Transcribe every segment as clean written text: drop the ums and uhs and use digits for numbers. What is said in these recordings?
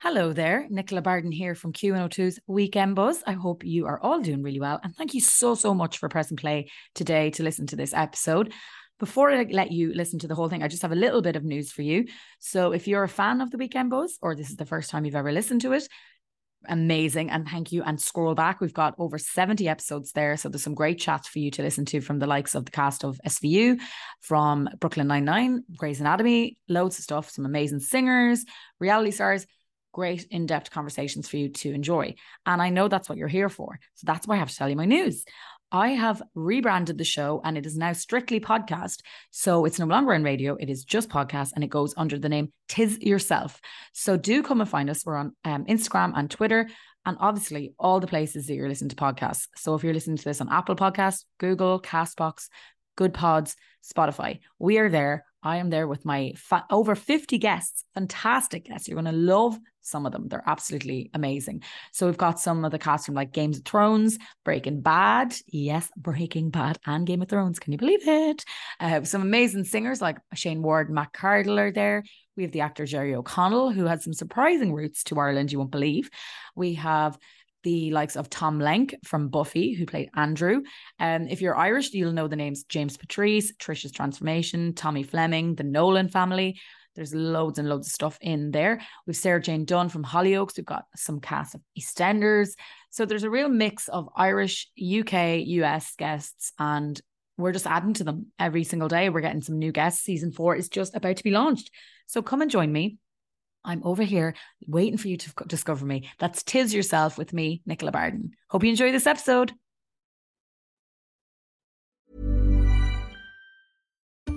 Hello there, Nicola Barden here from Q102's Weekend Buzz. I hope you are all doing really well, and thank you so much for pressing play today to listen to this episode. Before I let you listen to the whole thing, I just have a little bit of news for you. So if you're a fan of the Weekend Buzz, or this is the first time you've ever listened to it, amazing, and thank you, and scroll back. We've got over 70 episodes there, so there's some great chats for you to listen to from the likes of the cast of SVU, from Brooklyn Nine-Nine, Grey's Anatomy, loads of stuff, some amazing singers, reality stars, great in-depth conversations for you to enjoy. And I know that's what you're here for, so that's why I have to tell you my news. I have rebranded the show and it is now strictly podcast. So it's no longer in radio. It is just podcast and it goes under the name Tis Yourself. So do come and find us. We're on Instagram and Twitter and obviously all the places that you're listening to podcasts. So if you're listening to this on Apple Podcasts, Google, CastBox, Good Pods, Spotify, we are there. I am there with my over 50 guests, fantastic guests. You're going to love some of them. They're absolutely amazing. So we've got some of the cast from like Games of Thrones, Breaking Bad. Yes, Breaking Bad and Game of Thrones. Can you believe it? Some amazing singers like Shane Ward and Matt Cardle are there. We have the actor Jerry O'Connell, who had some surprising roots to Ireland, you won't believe. We have the likes of Tom Lenk from Buffy, who played Andrew. If you're Irish, you'll know the names James Patrice, Trisha's Transformation, Tommy Fleming, the Nolan family. There's loads and loads of stuff in there. We've Sarah Jane Dunn from Hollyoaks. We've got some cast of EastEnders. So there's a real mix of Irish, UK, US guests, and we're just adding to them every single day. We're getting some new guests. Season 4 is just about to be launched. So come and join me. I'm over here waiting for you to discover me. That's Tis Yourself with me, Nicola Barden. Hope you enjoy this episode.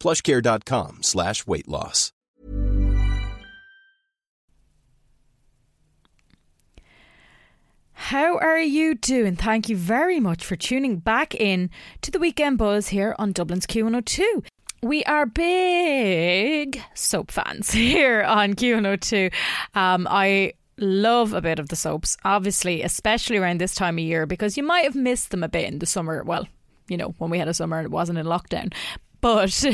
PlushCare.com/weight loss. How are you doing? Thank you very much for tuning back in to the Weekend Buzz here on Dublin's Q102. We are big soap fans here on Q102. I love a bit of the soaps, obviously, especially around this time of year, because you might have missed them a bit in the summer. Well, you know, when we had a summer and it wasn't in lockdown. But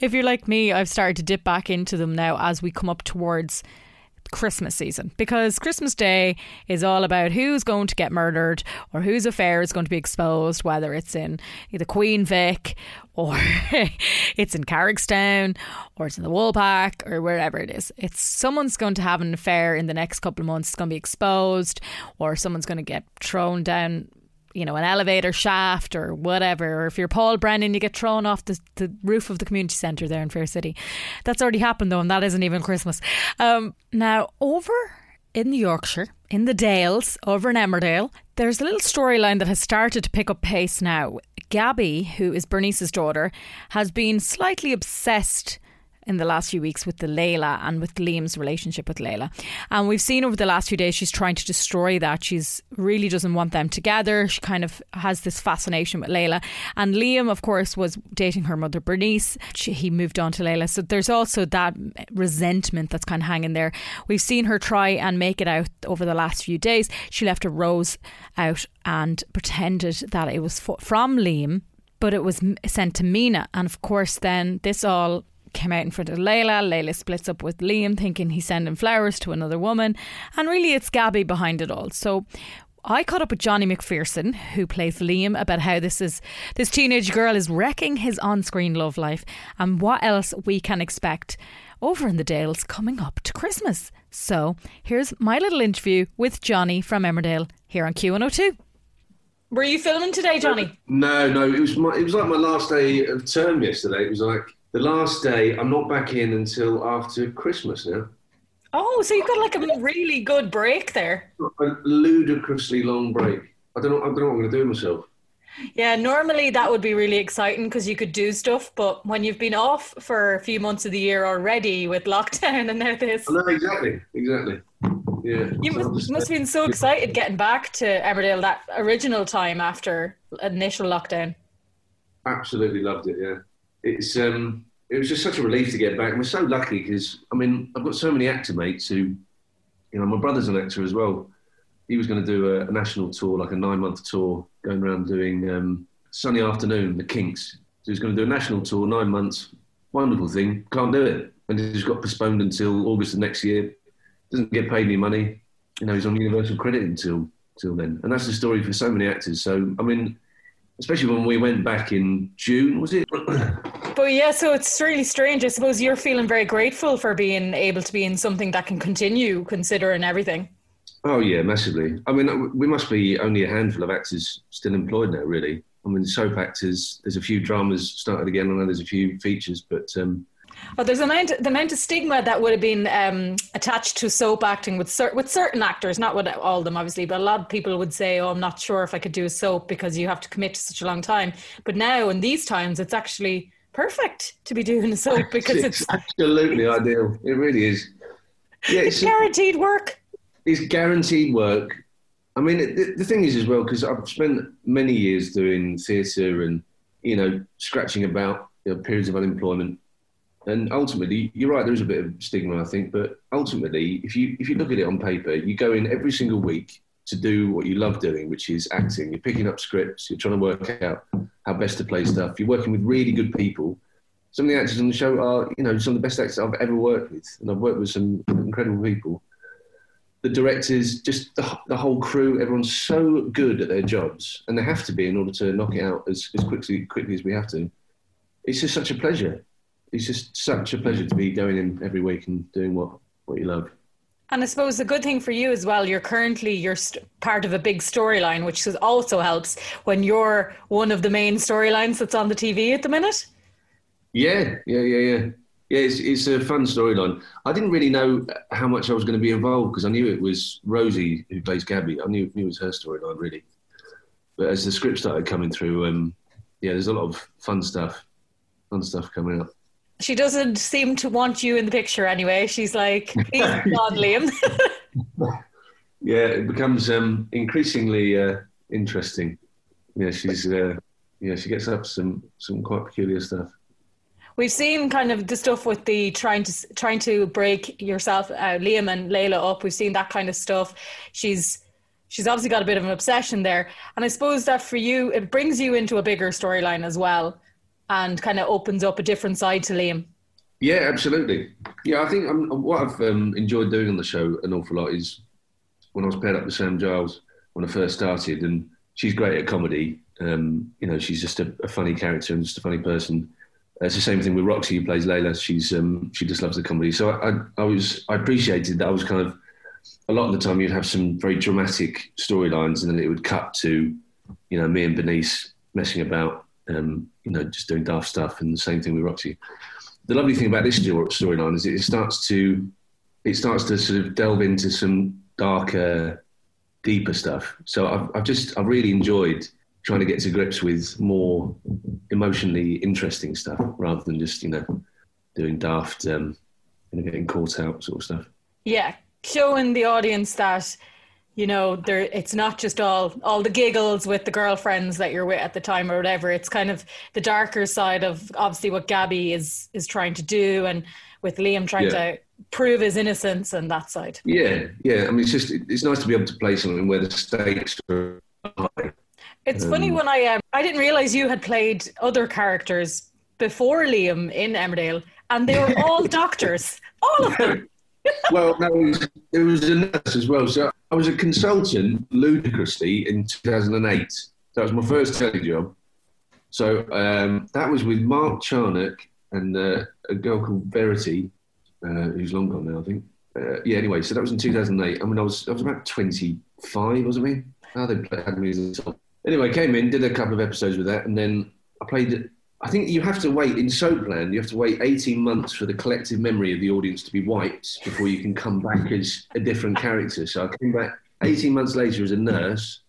if you're like me, I've started to dip back into them now as we come up towards Christmas season, because Christmas Day is all about who's going to get murdered or whose affair is going to be exposed, whether it's in either Queen Vic or it's in Carrickstown or it's in the Woolpack or wherever it is. It's someone's going to have an affair in the next couple of months. It's going to be exposed, or someone's going to get thrown down, you know, an elevator shaft or whatever. Or if you're Paul Brennan, you get thrown off the roof of the community centre there in Fair City. That's already happened though, and that isn't even Christmas. Now, over in Yorkshire, in the Dales, over in Emmerdale, there's a little storyline that has started to pick up pace now. Gabby, who is Bernice's daughter, has been slightly obsessed in the last few weeks with the Layla and with Liam's relationship with Layla. And we've seen over the last few days she's trying to destroy that. She's really doesn't want them together. She kind of has this fascination with Layla. And Liam, of course, was dating her mother, Bernice. He moved on to Layla. So there's also that resentment that's kind of hanging there. We've seen her try and make it out over the last few days. She left a rose out and pretended that it was from Liam, but it was sent to Mina. And of course, then this all came out in front of Layla. Layla splits up with Liam thinking he's sending flowers to another woman, and really it's Gabby behind it all. So I caught up with Johnny McPherson, who plays Liam, about how this teenage girl is wrecking his on-screen love life and what else we can expect over in the Dales coming up to Christmas. So here's my little interview with Johnny from Emmerdale here on Q102. Were you filming today, Johnny? No. It was like my last day of term yesterday. It was like the last day. I'm not back in until after Christmas now. Oh, so you've got like a really good break there. A ludicrously long break. I don't know what I'm going to do myself. Yeah, normally that would be really exciting because you could do stuff, but when you've been off for a few months of the year already with lockdown and now this. No, exactly. Yeah. You must have been so excited getting back to Emmerdale that original time after initial lockdown. Absolutely loved it, yeah. It was just such a relief to get back. And we're so lucky because, I mean, I've got so many actor mates who, you know, my brother's an actor as well. He was going to do a national tour, like a 9-month tour, going around doing Sunny Afternoon, the Kinks. So he was going to do a national tour, 9 months, wonderful thing, can't do it. And it just got postponed until August of next year. Doesn't get paid any money. You know, he's on universal credit until then. And that's the story for so many actors. So, I mean, especially when we went back in June, was it? But yeah, so it's really strange. I suppose you're feeling very grateful for being able to be in something that can continue considering everything. Oh, yeah, massively. I mean, we must be only a handful of actors still employed now, really. I mean, soap actors, there's a few dramas started again. I know there's a few features, but... there's the amount of stigma that would have been attached to soap acting with certain actors, not with all of them, obviously, but a lot of people would say, oh, I'm not sure if I could do a soap because you have to commit to such a long time. But now, in these times, it's actually perfect to be doing a soap because it's absolutely ideal. It really is. Yeah, it's guaranteed work. It's guaranteed work. I mean, the thing is as well, because I've spent many years doing theatre and, you know, scratching about, you know, periods of unemployment. And ultimately, you're right, there is a bit of stigma, I think. But ultimately, if you look at it on paper, you go in every single week to do what you love doing, which is acting. You're picking up scripts. You're trying to work out how best to play stuff. You're working with really good people. Some of the actors on the show are, you know, some of the best actors I've ever worked with. And I've worked with some incredible people. The directors, just the whole crew, everyone's so good at their jobs. And they have to be in order to knock it out as quickly as we have to. It's just such a pleasure. It's just such a pleasure to be going in every week and doing what you love. And I suppose the good thing for you as well, you're currently part of a big storyline, which also helps when you're one of the main storylines that's on the TV at the minute. Yeah. Yeah, it's a fun storyline. I didn't really know how much I was going to be involved because I knew it was Rosie who plays Gabby. I knew it was her storyline, really. But as the script started coming through, there's a lot of fun stuff coming up. She doesn't seem to want you in the picture anyway. She's like, please, God, Liam. Yeah, it becomes increasingly interesting. Yeah, she gets up some quite peculiar stuff. We've seen kind of the stuff with the trying to break yourself, Liam and Layla up. We've seen that kind of stuff. She's obviously got a bit of an obsession there, and I suppose that for you, it brings you into a bigger storyline as well. And kind of opens up a different side to Liam. Yeah, absolutely. Yeah, I think what I've enjoyed doing on the show an awful lot is when I was paired up with Sam Giles when I first started, and she's great at comedy. You know, she's just a funny character and just a funny person. It's the same thing with Roxy, who plays Layla. She just loves the comedy. So I appreciated that. I was kind of, a lot of the time you'd have some very dramatic storylines, and then it would cut to, you know, me and Bernice messing about. You know, just doing daft stuff, and the same thing with Roxy. The lovely thing about this storyline is it starts to sort of delve into some darker, deeper stuff. So I've really enjoyed trying to get to grips with more emotionally interesting stuff rather than just, you know, doing daft and getting caught out sort of stuff. Yeah, showing the audience that, you know, there, it's not just all the giggles with the girlfriends that you're with at the time or whatever. It's kind of the darker side of obviously what Gabby is trying to do, and with Liam trying to prove his innocence and that side. Yeah. I mean, it's nice to be able to play something where the stakes are high. It's funny when I didn't realise you had played other characters before Liam in Emmerdale, and they were all doctors, all of them. Well, no, it was a nurse as well. So I was a consultant, ludicrously, in 2008. That was my first telly job. So that was with Mark Charnock and a girl called Verity. who's long gone now, I think. Anyway, so that was in 2008. I mean, I was about 25, wasn't I? Oh, they had me as a top. Anyway, came in, did a couple of episodes with that, and then I played. I think you have to wait in Soapland. You have to wait 18 months for the collective memory of the audience to be wiped before you can come back as a different character. So I came back 18 months later as a nurse.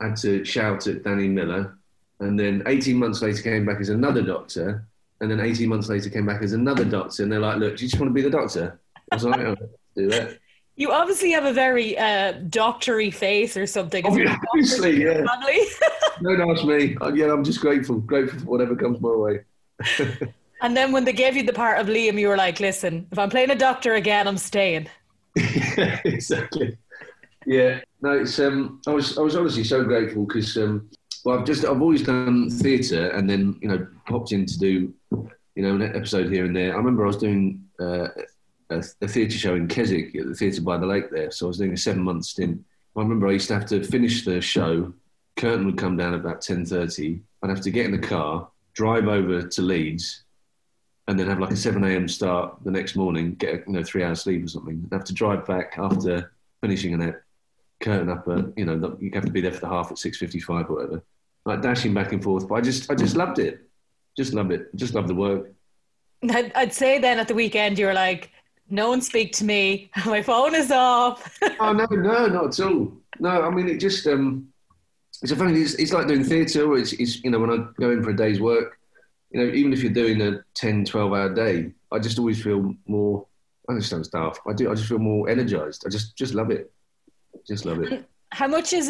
Had to shout at Danny Miller, and then 18 months later came back as another doctor, and then 18 months later came back as another doctor. And they're like, "Look, do you just want to be the doctor?" I was like, "Oh, do that." You obviously have a very doctor-y face or something. Obviously, yeah. Don't ask me. I'm just grateful for whatever comes my way. And then when they gave you the part of Liam, you were like, listen, if I'm playing a doctor again, I'm staying. Exactly. Yeah. No, it's I was honestly so grateful because I've always done theatre and then, popped in to do, an episode here and there. I remember I was doing a theatre show in Keswick at the Theatre by the Lake there. So I was doing a 7-month stint. I remember I used to have to finish the show. Curtain would come down about 10:30. I'd have to get in the car, drive over to Leeds, and then have like a 7 a.m. start the next morning, get 3 hours sleep or something. I'd have to drive back after finishing that curtain up. You have to be there for the half at 6:55 or whatever. Like dashing back and forth, but I just loved it. Just loved it. Just loved the work. I'd say then at the weekend you were like, no one speak to me. My phone is off. Oh, no, not at all. No, I mean, it just, it's a funny, it's like doing theatre or it's, when I go in for a day's work, even if you're doing a 10, 12-hour day, I just always feel more, I just don't staff. I just feel more energised. I just love it. Just love it. And how much is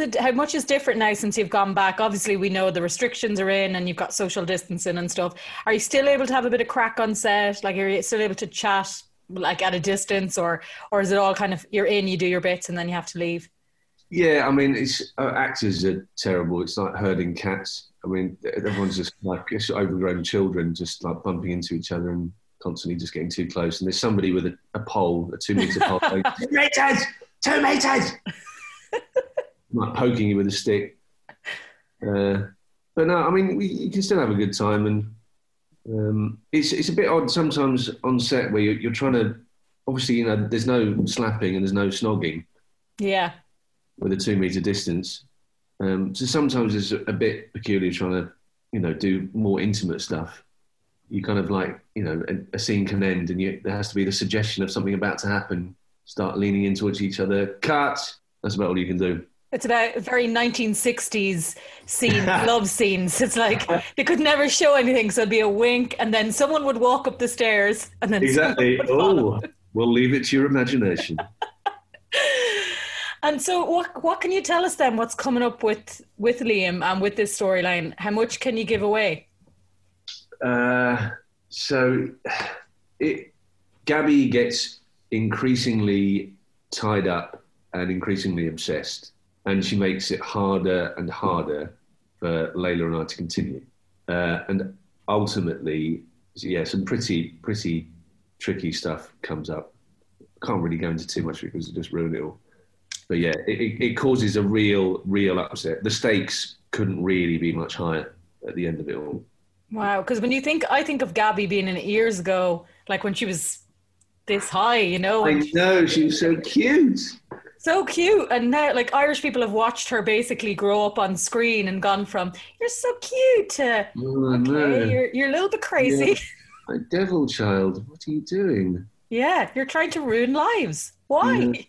different now since you've gone back? Obviously, we know the restrictions are in and you've got social distancing and stuff. Are you still able to have a bit of crack on set? Like, are you still able to chat like at a distance, or is it all kind of you're in, you do your bits and then you have to leave? Yeah, I mean, it's actors are terrible. It's like herding cats. I mean, everyone's just like overgrown children just like bumping into each other and constantly just getting too close. And there's somebody with a pole, a 2 metre pole, going, 2 metres, 2 metres, like poking you with a stick. But no, I mean, you can still have a good time. And it's a bit odd sometimes on set where you're trying to, obviously, there's no slapping and there's no snogging. Yeah. With a 2 metre distance. So sometimes it's a bit peculiar trying to, do more intimate stuff. You kind of like, a scene can end and there has to be the suggestion of something about to happen. Start leaning in towards each other. Cut! That's about all you can do. It's about very 1960s scene, love scenes. It's like they could never show anything, so it'd be a wink, and then someone would walk up the stairs, and then exactly. Oh, we'll leave it to your imagination. And so, what can you tell us then? What's coming up with Liam and with this storyline? How much can you give away? Gabby gets increasingly tied up and increasingly obsessed. And she makes it harder and harder for Layla and I to continue. And ultimately, yeah, some pretty tricky stuff comes up. I can't really go into too much because it just ruined it all. But yeah, it causes a real upset. The stakes couldn't really be much higher at the end of it all. Wow, because when I think of Gabby being in it years ago, like when she was this high, I know, she was so cute. So cute. And now, like, Irish people have watched her basically grow up on screen and gone from, you're so cute to, okay, you're a little bit crazy. Yeah. Devil child, what are you doing? Yeah, you're trying to ruin lives. Why? Yeah.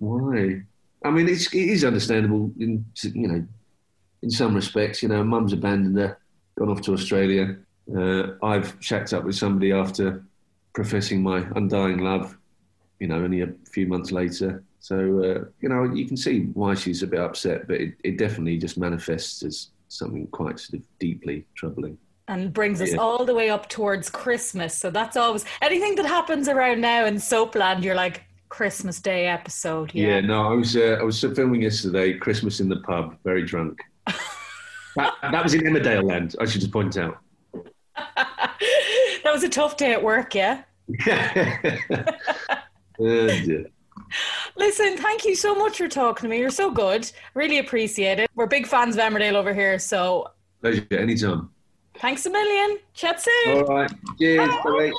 Why? I mean, it is understandable in some respects. Mum's abandoned her, gone off to Australia. I've shacked up with somebody after professing my undying love, only a few months later. So, you can see why she's a bit upset, but it definitely just manifests as something quite sort of deeply troubling. And brings us all the way up towards Christmas. So that's always, anything that happens around now in Soapland, you're like, Christmas Day episode. Yeah, no, I was filming yesterday, Christmas in the pub, very drunk. that was in Emmerdale land, I should just point out. That was a tough day at work, yeah? Yeah. Listen, thank you so much for talking to me. You're so good. Really appreciate it. We're big fans of Emmerdale over here, so... Pleasure, anytime. Thanks a million. Chat soon. All right. Cheers. Bye.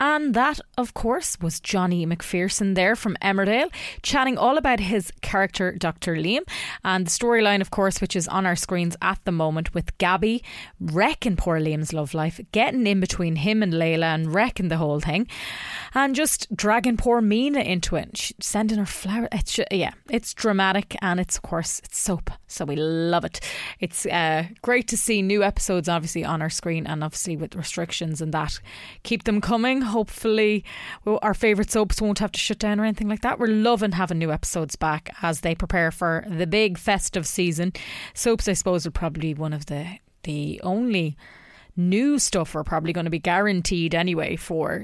And that, of course, was Johnny McPherson there from Emmerdale, chatting all about his character, Dr. Liam, and the storyline, of course, which is on our screens at the moment, with Gabby wrecking poor Liam's love life, getting in between him and Layla and wrecking the whole thing, and just dragging poor Mina into it, sending her flowers. It's dramatic, and it's, of course, it's soap, so we love it. It's great to see new episodes, obviously, on our screen, and obviously with restrictions and that, keep them coming. Hopefully our favourite soaps won't have to shut down or anything like that. We're loving having new episodes back as they prepare for the big festive season. Soaps, I suppose, are probably one of the only new stuff we're probably going to be guaranteed anyway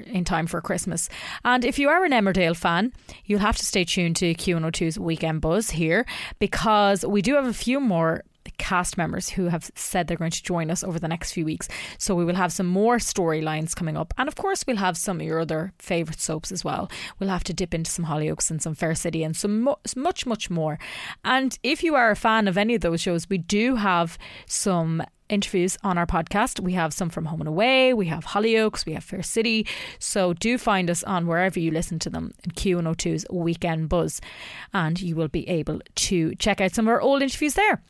in time for Christmas. And if you are an Emmerdale fan, you'll have to stay tuned to Q102's Weekend Buzz here, because we do have a few more cast members who have said they're going to join us over the next few weeks. So we will have some more storylines coming up, and of course we'll have some of your other favourite soaps as well. We'll have to dip into some Hollyoaks and some Fair City and some much more. And if you are a fan of any of those shows, we do have some interviews on our podcast. We have some from Home and Away, we have Hollyoaks, we have Fair City. So do find us on wherever you listen to them, in Q102's Weekend Buzz, and you will be able to check out some of our old interviews there.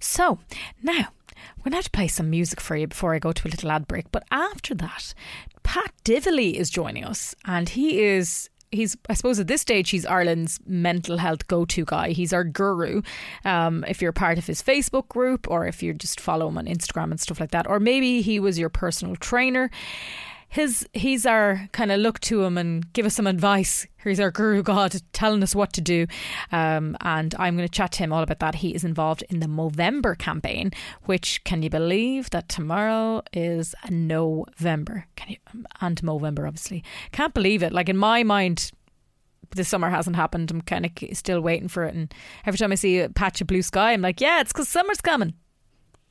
So now we're going to have to play some music for you before I go to a little ad break. But after that, Pat Dively is joining us, and he's I suppose at this stage he's Ireland's mental health go-to guy. He's our guru. If you're part of his Facebook group, or if you just follow him on Instagram and stuff like that, or maybe he was your personal trainer. He's our kind of look to him and give us some advice. He's our guru god telling us what to do. And I'm going to chat to him all about that. He is involved in the Movember campaign, which, can you believe that tomorrow is November? And Movember, obviously. Can't believe it. Like, in my mind, the summer hasn't happened. I'm kind of still waiting for it. And every time I see a patch of blue sky, I'm like, yeah, it's because summer's coming.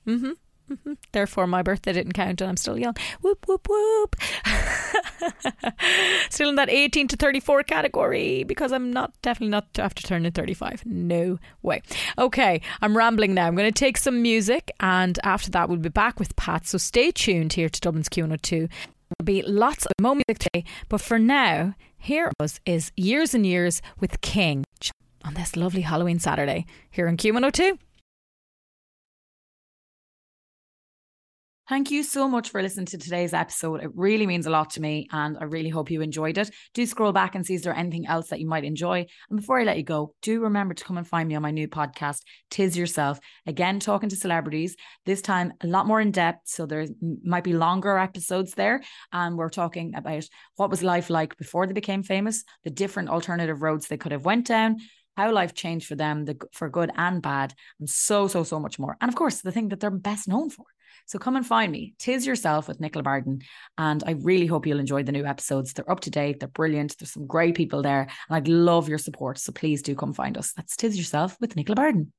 Mm-hmm. Mm-hmm. Therefore my birthday didn't count, and I'm still young. Whoop whoop whoop. Still in that 18 to 34 category, because I'm definitely not after turning 35. No way. Okay, I'm rambling now. I'm going to take some music, and after that we'll be back with Pat. So stay tuned here to Dublin's Q102. There'll be lots of more music today, but for now, here is Years and Years with King on this lovely Halloween Saturday here on Q102. Thank you so much for listening to today's episode. It really means a lot to me, and I really hope you enjoyed it. Do scroll back and see if there's anything else that you might enjoy. And before I let you go, do remember to come and find me on my new podcast, Tis Yourself. Again, talking to celebrities, this time a lot more in depth. So there might be longer episodes there. And we're talking about what was life like before they became famous, the different alternative roads they could have went down, how life changed for them, for good and bad, and so much more. And of course, the thing that they're best known for. So come and find me, Tis Yourself with Nicola Barden. And I really hope you'll enjoy the new episodes. They're up to date. They're brilliant. There's some great people there. And I'd love your support. So please do come find us. That's Tis Yourself with Nicola Barden.